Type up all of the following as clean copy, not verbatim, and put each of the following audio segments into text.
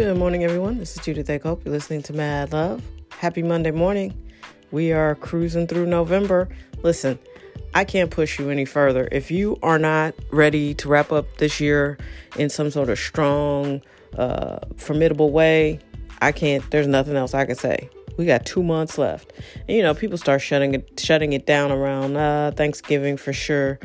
Good morning, everyone. This is Judith A. Cope. You're listening to Mad Love. Happy Monday morning. We are cruising through November. Listen, I can't push you any further. If you are not ready to wrap up this year in some sort of strong, formidable way, I can't. There's nothing else I can say. We got 2 months left. And, you know, people start shutting it down around Thanksgiving for sure.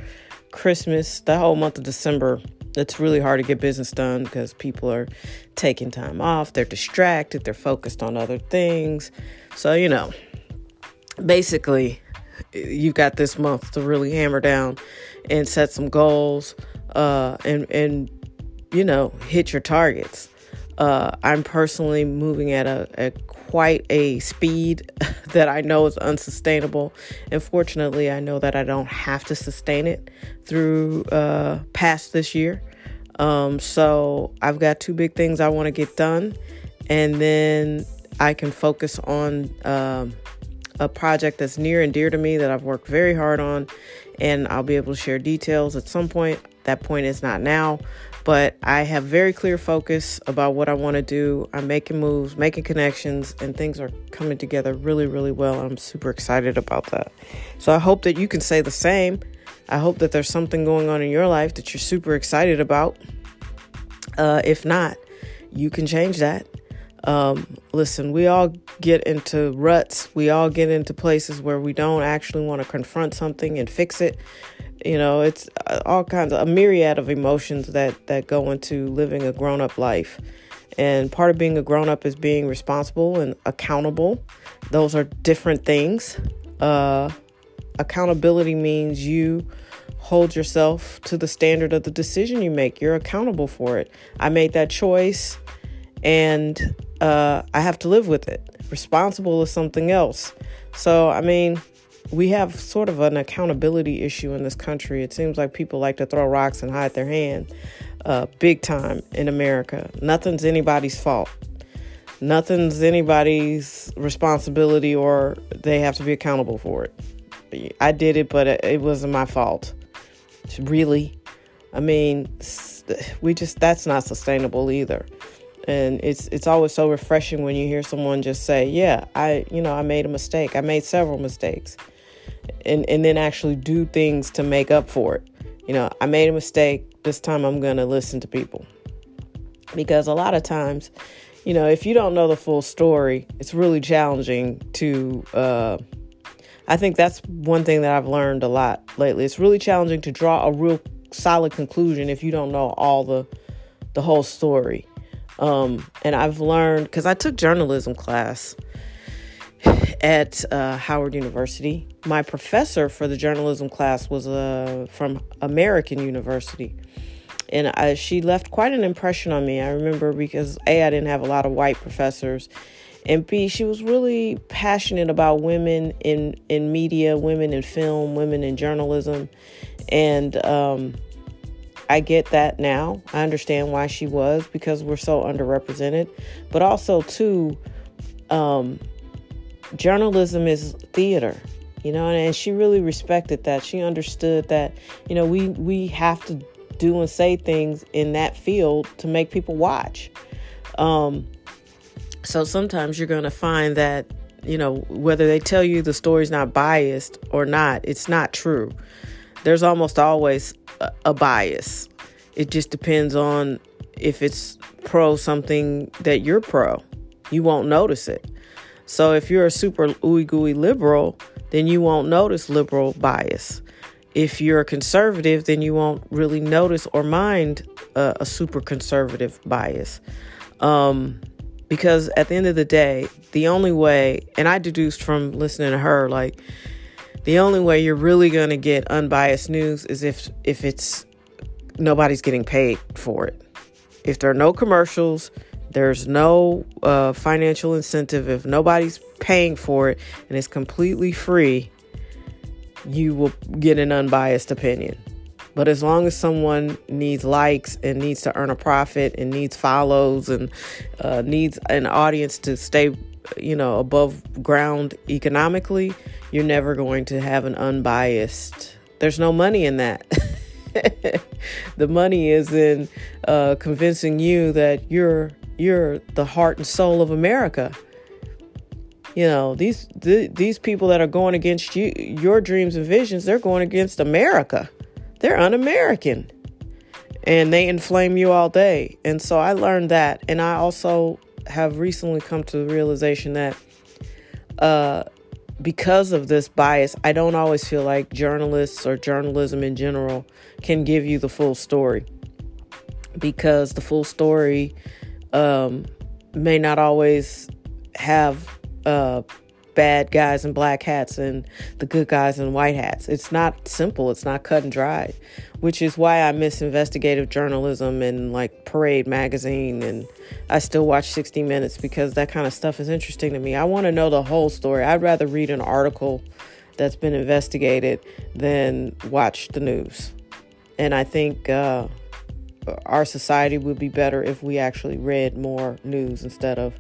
Christmas, the whole month of December. It's really hard to get business done because people are taking time off. They're distracted. They're focused on other things. So, you know, basically, you've got this month to really hammer down and set some goals and you know, hit your targets. I'm personally moving at a quite a speed that I know is unsustainable. And fortunately, I know that I don't have to sustain it through past this year. So I've got two big things I want to get done. And then I can focus on a project that's near and dear to me that I've worked very hard on. And I'll be able to share details at some point. That point is not now. But I have very clear focus about what I want to do. I'm making moves, making connections, and things are coming together really, really well. I'm super excited about that. So I hope that you can say the same. I hope that there's something going on in your life that you're super excited about. If not, you can change that. Listen, we all get into ruts. We all get into places where we don't actually want to confront something and fix it. You know, it's all kinds of a myriad of emotions that go into living a grown up life. And part of being a grown up is being responsible and accountable. Those are different things. Accountability means you hold yourself to the standard of the decision you make. You're accountable for it. I made that choice and I have to live with it. Responsible is something else. So, I mean, we have sort of an accountability issue in this country. It seems like people like to throw rocks and hide their hand big time in America. Nothing's anybody's fault. Nothing's anybody's responsibility or they have to be accountable for it. I did it, but it wasn't my fault. Really? I mean, that's not sustainable either. And it's always so refreshing when you hear someone just say, yeah, I made a mistake. I made several mistakes. And then actually do things to make up for it. You know, I made a mistake. This time I'm going to listen to people. Because a lot of times, you know, if you don't know the full story, it's really challenging to, I think that's one thing that I've learned a lot lately. It's really challenging to draw a real solid conclusion if you don't know all the whole story. And I've learned, because I took journalism class at Howard University. My professor for the journalism class was from American University. And she left quite an impression on me. I remember because A, I didn't have a lot of white professors. And B, she was really passionate about women in media, women in film, women in journalism. And I get that now. I understand why she was, because we're so underrepresented. But also, too, journalism is theater, you know, and she really respected that. She understood that, you know, we have to do and say things in that field to make people watch. So sometimes you're going to find that, you know, whether they tell you the story's not biased or not, it's not true. There's almost always a bias. It just depends on if it's pro something that you're pro. You won't notice it. So if you're a super ooey-gooey liberal, then you won't notice liberal bias. If you're a conservative, then you won't really notice or mind a super conservative bias. Because at the end of the day, the only way, and I deduced from listening to her, like, the only way you're really going to get unbiased news is if it's nobody's getting paid for it. If there are no commercials, there's no financial incentive. If nobody's paying for it and it's completely free, you will get an unbiased opinion. But as long as someone needs likes and needs to earn a profit and needs follows and needs an audience to stay, you know, above ground economically, you're never going to have an unbiased. There's no money in that. The money is in convincing you that you're You're the heart and soul of America. You know, these people that are going against you, your dreams and visions, they're going against America. They're un-American. And they inflame you all day. And so I learned that. And I also have recently come to the realization that because of this bias, I don't always feel like journalists or journalism in general can give you the full story, because the full story may not always have bad guys in black hats and the good guys in white hats. It's not simple. It's not cut and dry, which is why I miss investigative journalism and like Parade magazine. And I still watch 60 Minutes because that kind of stuff is interesting to me. I want to know the whole story. I'd rather read an article that's been investigated than watch the news. And I think our society would be better if we actually read more news instead of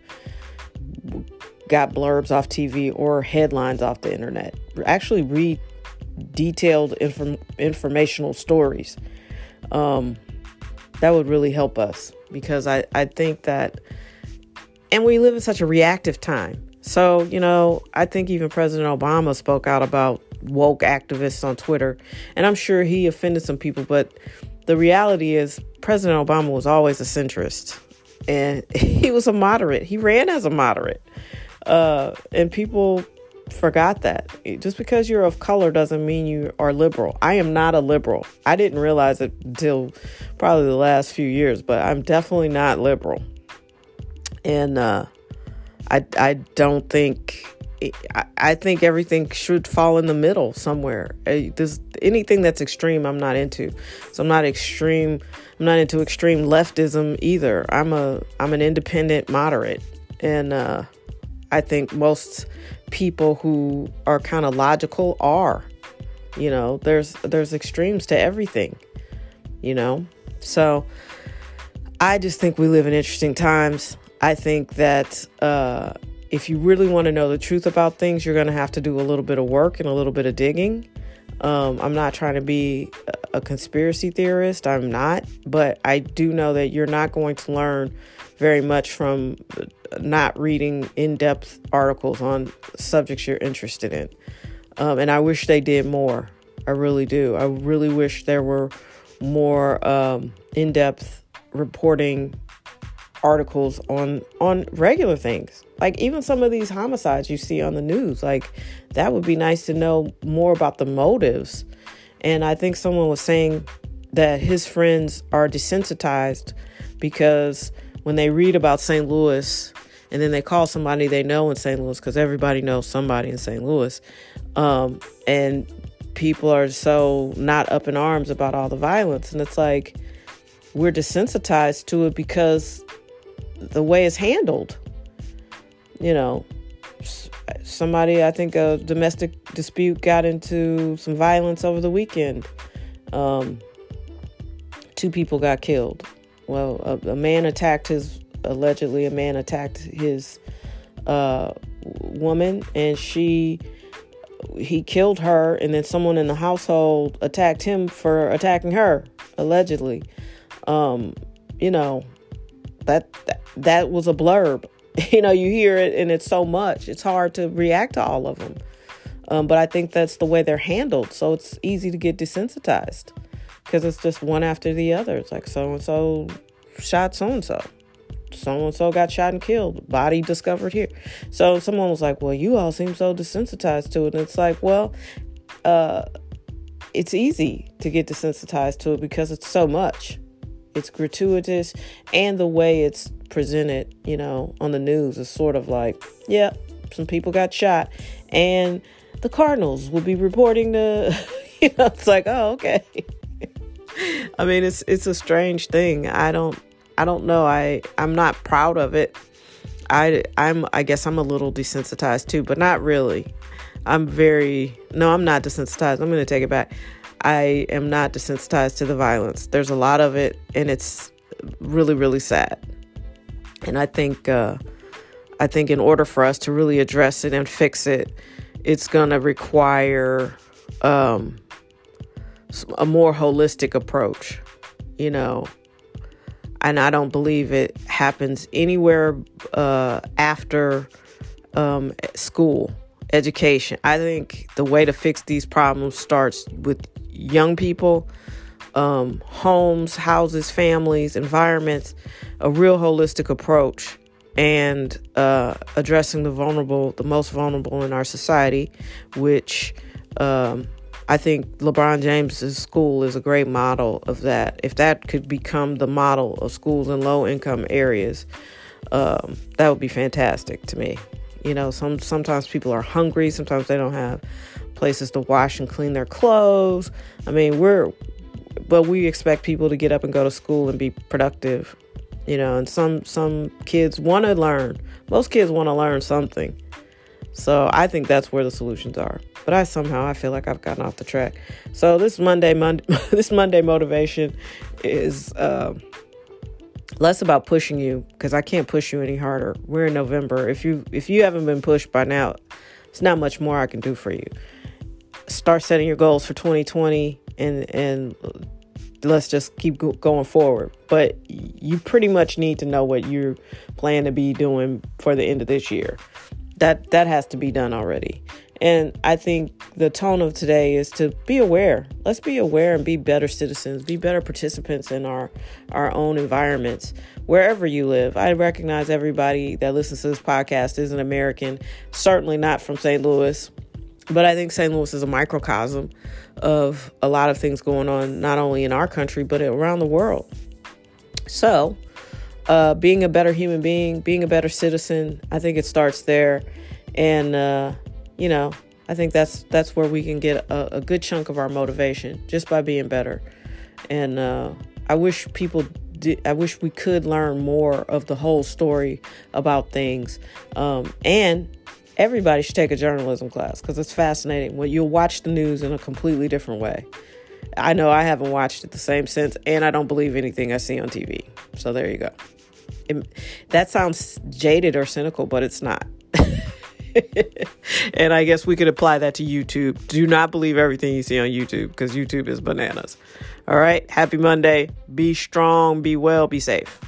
got blurbs off TV or headlines off the internet. Actually read detailed informational stories. That would really help us, because I think that, and we live in such a reactive time. So, you know, I think even President Obama spoke out about woke activists on Twitter, and I'm sure he offended some people, but the reality is President Obama was always a centrist, and he was a moderate. He ran as a moderate. And people forgot that. Just because you're of color doesn't mean you are liberal. I am not a liberal. I didn't realize it until probably the last few years, but I'm definitely not liberal. And I don't think, I think everything should fall in the middle somewhere. There's anything that's extreme, I'm not into. So I'm not into extreme leftism either. I'm an independent moderate. And I think most people who are kind of logical are, you know, there's extremes to everything, you know. So I just think we live in interesting times. I think that if you really want to know the truth about things, you're going to have to do a little bit of work and a little bit of digging. I'm not trying to be a conspiracy theorist. I'm not. But I do know that you're not going to learn very much from not reading in-depth articles on subjects you're interested in. And I wish they did more. I really do. I really wish there were more in-depth reporting articles on regular things. Like even some of these homicides you see on the news, like that would be nice to know more about the motives. And I think someone was saying that his friends are desensitized because when they read about St. Louis and then they call somebody they know in St. Louis, because everybody knows somebody in St. Louis, and people are so not up in arms about all the violence. And it's like, we're desensitized to it because the way it's handled. You know, somebody, I think a domestic dispute got into some violence over the weekend. 2 people got killed. Well, allegedly a man attacked his woman, and he killed her, and then someone in the household attacked him for attacking her, allegedly. You know, that was a blurb. You know, you hear it and it's so much, it's hard to react to all of them. But I think that's the way they're handled. So it's easy to get desensitized, because it's just one after the other. It's like so-and-so shot so-and-so. So-and-so got shot and killed. Body discovered here. So someone was like, well, you all seem so desensitized to it. And it's like, well, it's easy to get desensitized to it because it's so much. It's gratuitous. And the way it's presented, you know, on the news is sort of like, yeah, some people got shot. And the Cardinals will be reporting you know, it's like, oh, okay. I mean, it's a strange thing. I don't know. I'm not proud of it. I guess I'm a little desensitized too, but not really. I'm not desensitized. I'm going to take it back. I am not desensitized to the violence. There's a lot of it, and it's really, really sad. And I think in order for us to really address it and fix it, it's going to require, a more holistic approach. You know, and I don't believe it happens anywhere after school education. I think the way to fix these problems starts with young people, homes, houses, families, environments, a real holistic approach, and addressing the most vulnerable in our society, which I think LeBron James's school is a great model of that. If that could become the model of schools in low-income areas, that would be fantastic to me. You know, sometimes people are hungry. Sometimes they don't have places to wash and clean their clothes. I mean, we expect people to get up and go to school and be productive. You know, and some kids want to learn. Most kids want to learn something. So I think that's where the solutions are. But I feel like I've gotten off the track. So this Monday this Monday motivation is less about pushing you, because I can't push you any harder. We're in November. If you haven't been pushed by now, it's not much more I can do for you. Start setting your goals for 2020 and let's just keep going forward. But you pretty much need to know what you plan to be doing for the end of this year. That has to be done already. And I think the tone of today is to be aware. Let's be aware and be better citizens, be better participants in our own environments, wherever you live. I recognize everybody that listens to this podcast is an American, certainly not from St. Louis. But I think St. Louis is a microcosm of a lot of things going on, not only in our country, but around the world. So being a better human being, being a better citizen, I think it starts there. And, you know, I think that's where we can get a good chunk of our motivation, just by being better. And I wish we could learn more of the whole story about things. And everybody should take a journalism class, because it's fascinating. Well, you'll watch the news in a completely different way. I know I haven't watched it the same since, and I don't believe anything I see on TV. So there you go. That sounds jaded or cynical, but it's not. And I guess we could apply that to YouTube. Do not believe everything you see on YouTube, because YouTube is bananas. All right. Happy Monday. Be strong, be well, be safe.